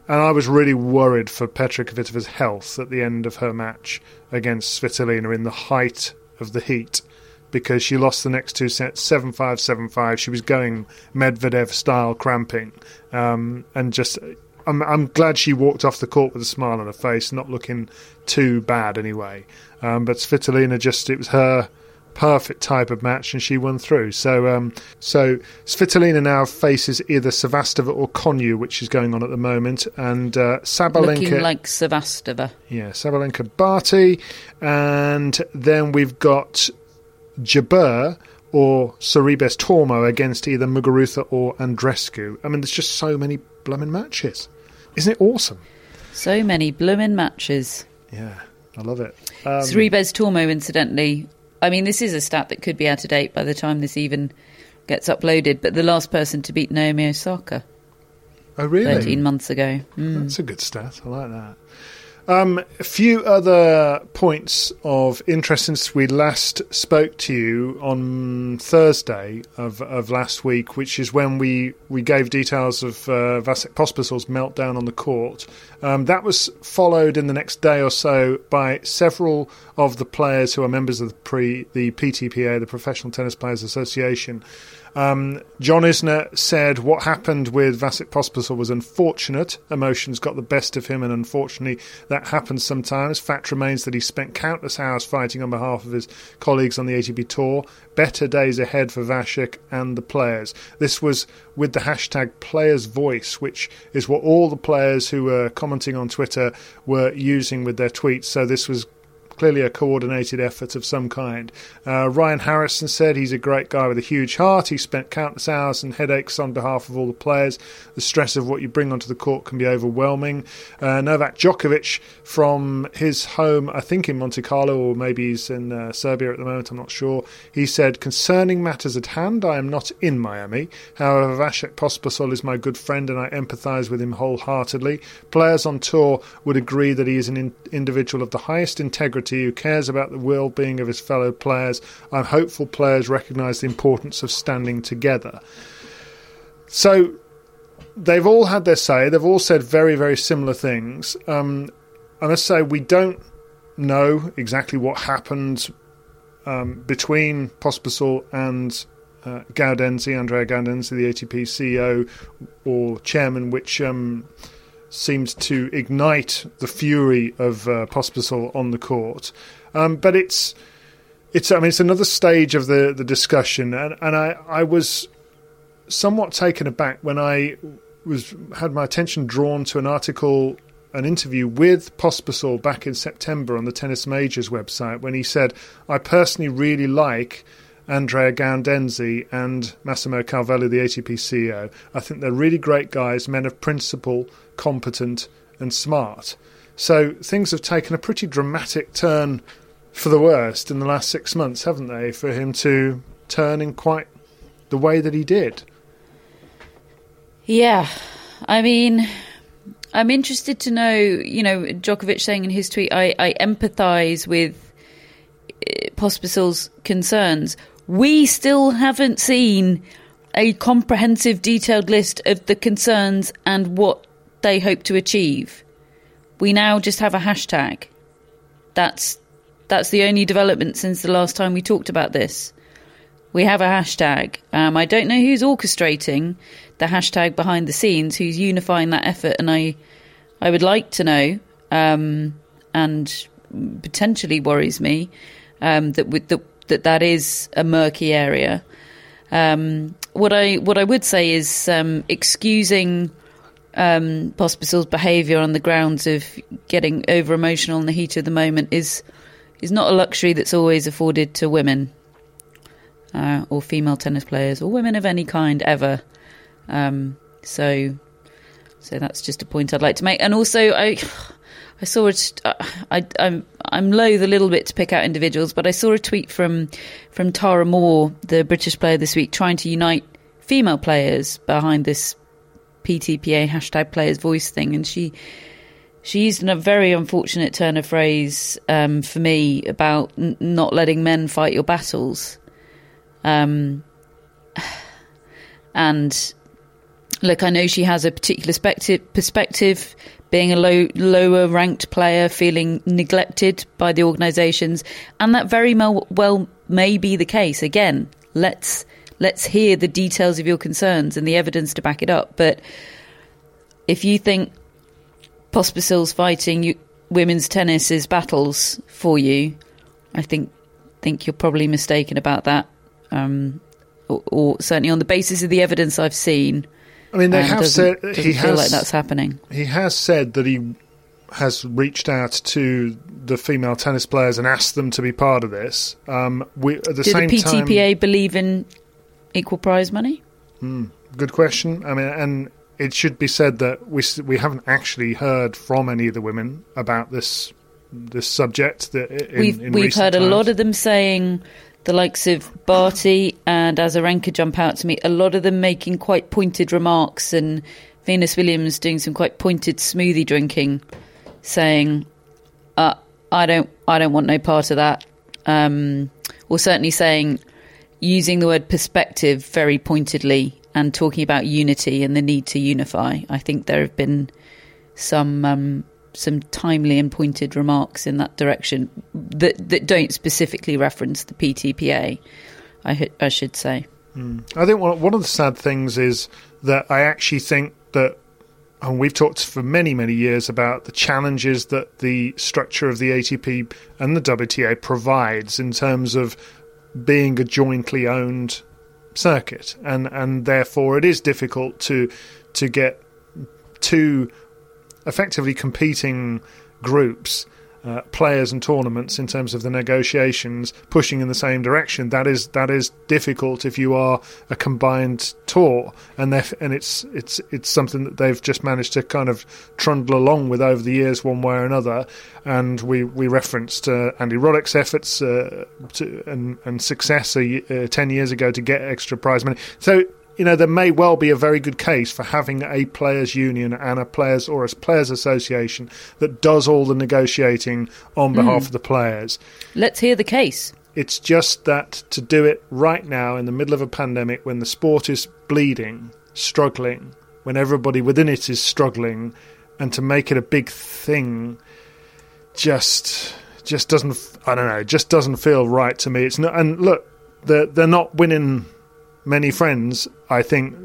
And I was really worried for Petra Kvitova's health at the end of her match against Svitolina in the height of the heat, because she lost the next two sets 7-5, 7-5. She was going Medvedev-style cramping. I'm glad she walked off the court with a smile on her face, not looking too bad anyway. But Svitolina it was her perfect type of match, and she won through. So Svitolina now faces either Sevastova or Konyu, which is going on at the moment, and Sabalenka... Looking like Sevastova. Yeah, Sabalenka, Barty, and then we've got Jabeur or Sorribes Tormo against either Muguruza or Andreescu. I mean, there's just so many bloomin' matches. Isn't it awesome? So many bloomin' matches. Yeah, I love it. Sorribes Tormo, incidentally... I mean, this is a stat that could be out of date by the time this even gets uploaded, but the last person to beat Naomi Osaka. Oh, really? 13 months ago. Mm. That's a good stat. I like that. A few other points of interest since we last spoke to you on Thursday of last week, which is when we gave details of Vasek Pospisil's meltdown on the court. That was followed in the next day or so by several of the players who are members of the PTPA, the Professional Tennis Players Association. John Isner said what happened with Vasek Pospisil was unfortunate. Emotions got the best of him, and unfortunately that happens sometimes. Fact remains that he spent countless hours fighting on behalf of his colleagues on the ATP Tour. Better days ahead for Vasek and the players. This was with the hashtag PlayersVoice, which is what all the players who were commenting on Twitter were using with their tweets. So this was clearly a coordinated effort of some kind. Ryan Harrison said he's a great guy with a huge heart. He spent countless hours and headaches on behalf of all the players. The stress of what you bring onto the court can be overwhelming. Novak Djokovic, from his home, I think in Monte Carlo, or maybe he's in Serbia at the moment, I'm not sure. He said, concerning matters at hand, I am not in Miami. However, Vasek Pospisil is my good friend and I empathise with him wholeheartedly. Players on tour would agree that he is an individual of the highest integrity who cares about the well-being of his fellow players. I'm hopeful players recognise the importance of standing together. So they've all had their say. They've all said very, very similar things. I must say we don't know exactly what happened between Pospisil and Gaudenzi, Andrea Gaudenzi, the ATP CEO or chairman, which seems to ignite the fury of Pospisil on the court. But it's another stage of the discussion, and I was somewhat taken aback when I had my attention drawn to an interview with Pospisil back in September on the Tennis Majors website, when he said, "I personally really like Andrea Gaudenzi and Massimo Carvello, the ATP CEO. I think they're really great guys, men of principle, competent and smart." So things have taken a pretty dramatic turn for the worst in the last 6 months, haven't they, for him to turn in quite the way that he did. Yeah, I mean, I'm interested to know, Djokovic saying in his tweet, I empathise with Pospisil's concerns. We still haven't seen a comprehensive, detailed list of the concerns and what they hope to achieve. We now just have a hashtag. That's the only development since the last time we talked about this. We have a hashtag. I don't know who's orchestrating the hashtag behind the scenes, who's unifying that effort, and I would like to know, and potentially worries me that is a murky area. What I would say is excusing Pospisil's behaviour on the grounds of getting over emotional in the heat of the moment is not a luxury that's always afforded to women. Or female tennis players, or women of any kind ever. So that's just a point I'd like to make. And also, I saw I'm loath a little bit to pick out individuals, but I saw a tweet from Tara Moore, the British player this week, trying to unite female players behind this PTPA hashtag Players Voice thing, and she used a very unfortunate turn of phrase for me about not letting men fight your battles. And look, I know she has a particular perspective, being a lower ranked player, feeling neglected by the organisations, and that very well may be the case. Again, let's hear the details of your concerns and the evidence to back it up. But if you think Pospisil's fighting women's tennis is battles for you, I think you're probably mistaken about that. Or certainly on the basis of the evidence I've seen. I mean, they have said he has, like, that's happening. He has said that he has reached out to the female tennis players and asked them to be part of this. Do the PTPA believe in equal prize money? Good question. I mean, and it should be said that we haven't actually heard from any of the women about this subject. We've heard times. A lot of them saying. The likes of Barty and Azarenka jump out to me. A lot of them making quite pointed remarks, and Venus Williams doing some quite pointed smoothie drinking, saying, "I don't want no part of that," or certainly saying, using the word perspective very pointedly and talking about unity and the need to unify. I think there have been some timely and pointed remarks in that direction that don't specifically reference the PTPA, I should say. I think one of the sad things is that I actually think that, and we've talked for many, many years about the challenges that the structure of the ATP and the WTA provides in terms of being a jointly owned circuit, and therefore it is difficult to get to effectively competing groups, players and tournaments in terms of the negotiations pushing in the same direction. That is difficult if you are a combined tour, and it's something that they've just managed to kind of trundle along with over the years one way or another. And we referenced Andy Roddick's efforts and success 10 years ago to get extra prize money. So there may well be a very good case for having a players' union and a players' association that does all the negotiating on behalf of the players. Let's hear the case. It's just that to do it right now in the middle of a pandemic, when the sport is bleeding, struggling, when everybody within it is struggling, and to make it a big thing, just just doesn't. I don't know. It just doesn't feel right to me. It's not. And look, they're not winning many friends, I think,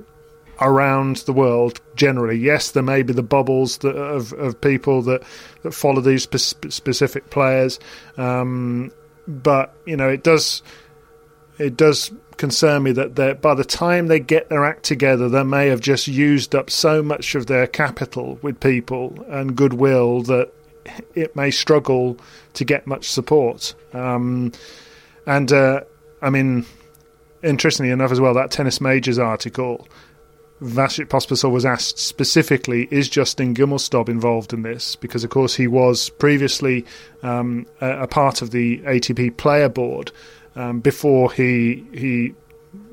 around the world generally. Yes, there may be the bubbles that, of people that follow these specific players, but you know, it does concern me that by the time they get their act together, they may have just used up so much of their capital with people and goodwill that it may struggle to get much support. I mean, interestingly enough as well, that Tennis Majors article, Vasek Pospisil was asked specifically, is Justin Gimmelstob involved in this? Because, of course, he was previously a part of the ATP player board before he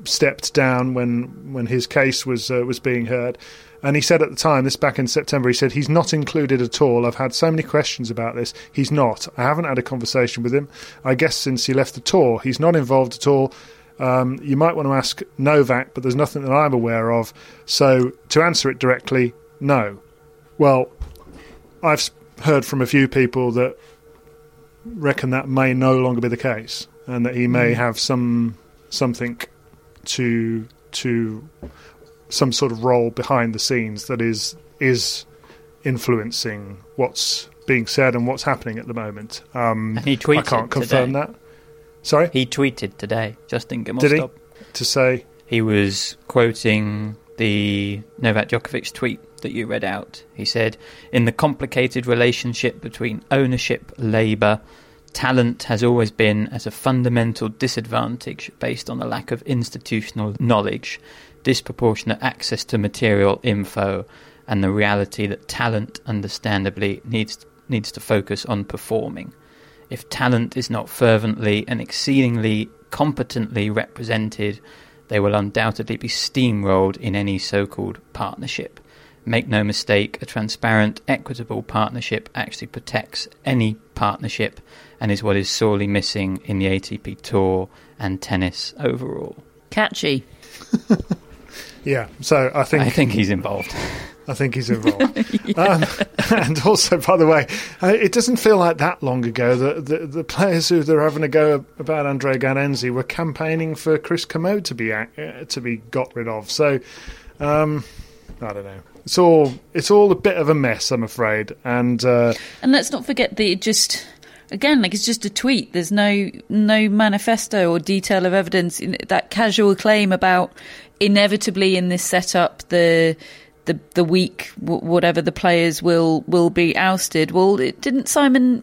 stepped down when his case was being heard. And he said at the time, this back in September, he said, he's not included at all. I've had so many questions about this. He's not. I haven't had a conversation with him. I guess since he left the tour, he's not involved at all. You might want to ask Novak, but there's nothing that I'm aware of. So to answer it directly, no. Well, I've heard from a few people that reckon that may no longer be the case, and that he may have something to some sort of role behind the scenes that is influencing what's being said and what's happening at the moment. And he tweeted, I can't confirm today. That. Sorry? He tweeted today, Justin Gimmelstob. Did he? To say? He was quoting the Novak Djokovic tweet that you read out. He said, in the complicated relationship between ownership, labour, talent has always been at a fundamental disadvantage based on the lack of institutional knowledge, disproportionate access to material info, and the reality that talent, understandably, needs to focus on performing. If talent is not fervently and exceedingly competently represented, they will undoubtedly be steamrolled in any so-called partnership. Make no mistake, a transparent, equitable partnership actually protects any partnership and is what is sorely missing in the ATP Tour and tennis overall. Catchy. Yeah, so I think he's involved. I think he's involved. Yeah. And also, by the way, it doesn't feel like that long ago that the players who they're having a go about Andre Ganenzi were campaigning for Chris Comeau to be got rid of. So, I don't know. It's all a bit of a mess, I'm afraid. And let's not forget that it just, again, like, it's just a tweet. There's no manifesto or detail of evidence. In that casual claim about inevitably in this setup the week, whatever, the players will be ousted. Well, didn't Simon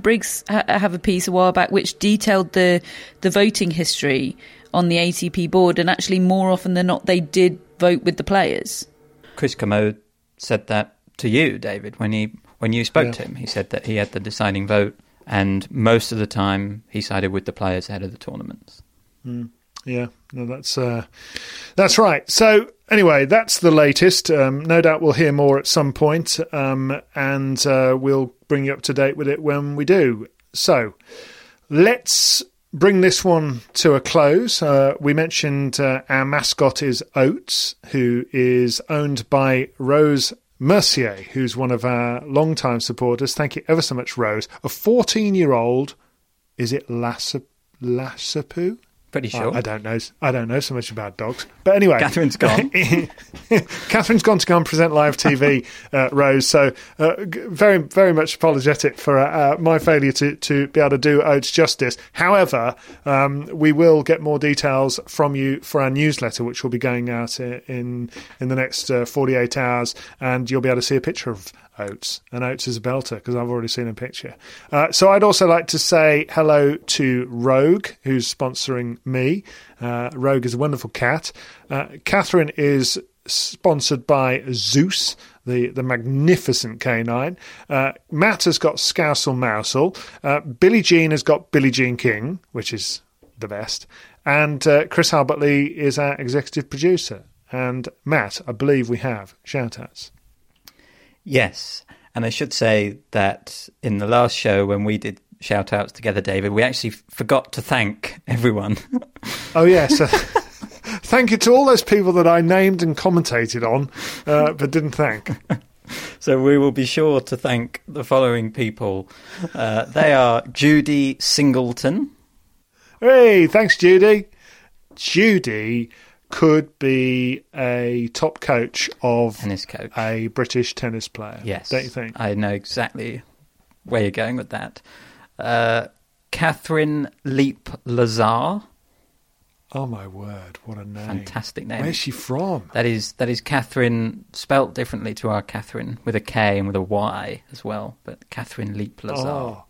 Briggs have a piece a while back which detailed the voting history on the ATP board, and actually more often than not they did vote with the players. Chris Comeau said that to you, David, when you spoke to him. He said that he had the deciding vote, and most of the time he sided with the players ahead of the tournaments. Mm. Yeah, no, that's right. So anyway, that's the latest. No doubt we'll hear more at some point, and we'll bring you up to date with it when we do. So let's bring this one to a close. We mentioned our mascot is Oats, who is owned by Rose Mercier, who's one of our longtime supporters. Thank you ever so much, Rose. A 14-year-old, is it Lassapoo? Pretty sure. I don't know so much about dogs. But anyway. Catherine's gone. Catherine's gone to go and present live TV, Rose. So very, very much apologetic for my failure to be able to do Oats justice. However, we will get more details from you for our newsletter, which will be going out in the next 48 hours. And you'll be able to see a picture of Oats. And Oats is a belter, because I've already seen a picture. So I'd also like to say hello to Rogue, who's sponsoring me. Rogue is a wonderful cat. Catherine is sponsored by Zeus, the magnificent canine. Matt has got Scousel Mousel. Billie Jean has got Billie Jean King, which is the best. And Chris Halbertley is our executive producer. And Matt, I believe we have shout-outs. Yes, and I should say that in the last show when we did shout-outs together, David, we actually forgot to thank everyone. Oh, yes. Thank you to all those people that I named and commentated on, but didn't thank. So we will be sure to thank the following people. They are Judy Singleton. Hey, thanks, Judy. Judy could be a top coach of tennis coach. A British tennis player. Yes. Don't you think? I know exactly where you're going with that. Catherine Leap Lazar. Oh, my word. What a name. Fantastic name. Where's she from? That is Catherine, spelt differently to our Catherine, with a K and with a Y as well. But Catherine Leap Lazar. Oh,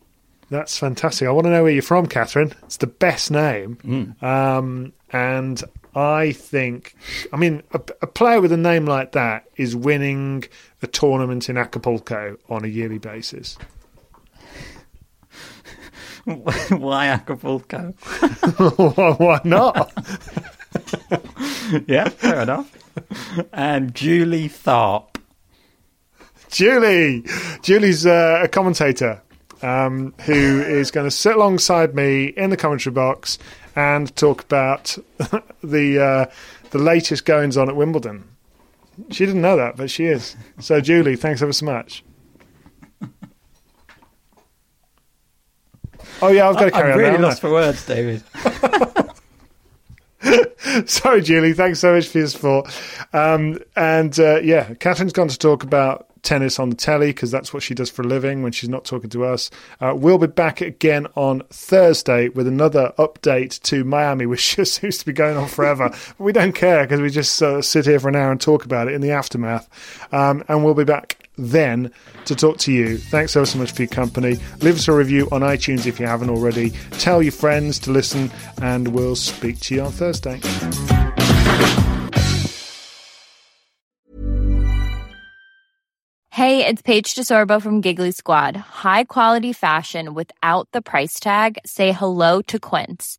that's fantastic. I want to know where you're from, Catherine. It's the best name. Mm. And I think, I mean, a player with a name like that is winning a tournament in Acapulco on a yearly basis. Why Acapulco? Why not? Yeah, fair enough. And Julie Tharp. Julie's a commentator who is going to sit alongside me in the commentary box and talk about the latest goings on at Wimbledon. She didn't know that, but she is. So, Julie, thanks ever so much. Oh, yeah, I've got to carry on. I'm really lost for words, David. Sorry, Julie. Thanks so much for your support. Catherine's gone to talk about tennis on the telly because that's what she does for a living when she's not talking to us. We'll be back again on Thursday with another update to Miami, which just seems to be going on forever. But we don't care because we just sit here for an hour and talk about it in the aftermath. And we'll be back then to talk to you. Thanks ever so much for your company. Leave us a review on iTunes if you haven't already. Tell your friends to listen, and we'll speak to you on Thursday. Hey, it's Paige DeSorbo from Giggly Squad. High quality fashion without the price tag. Say hello to Quince.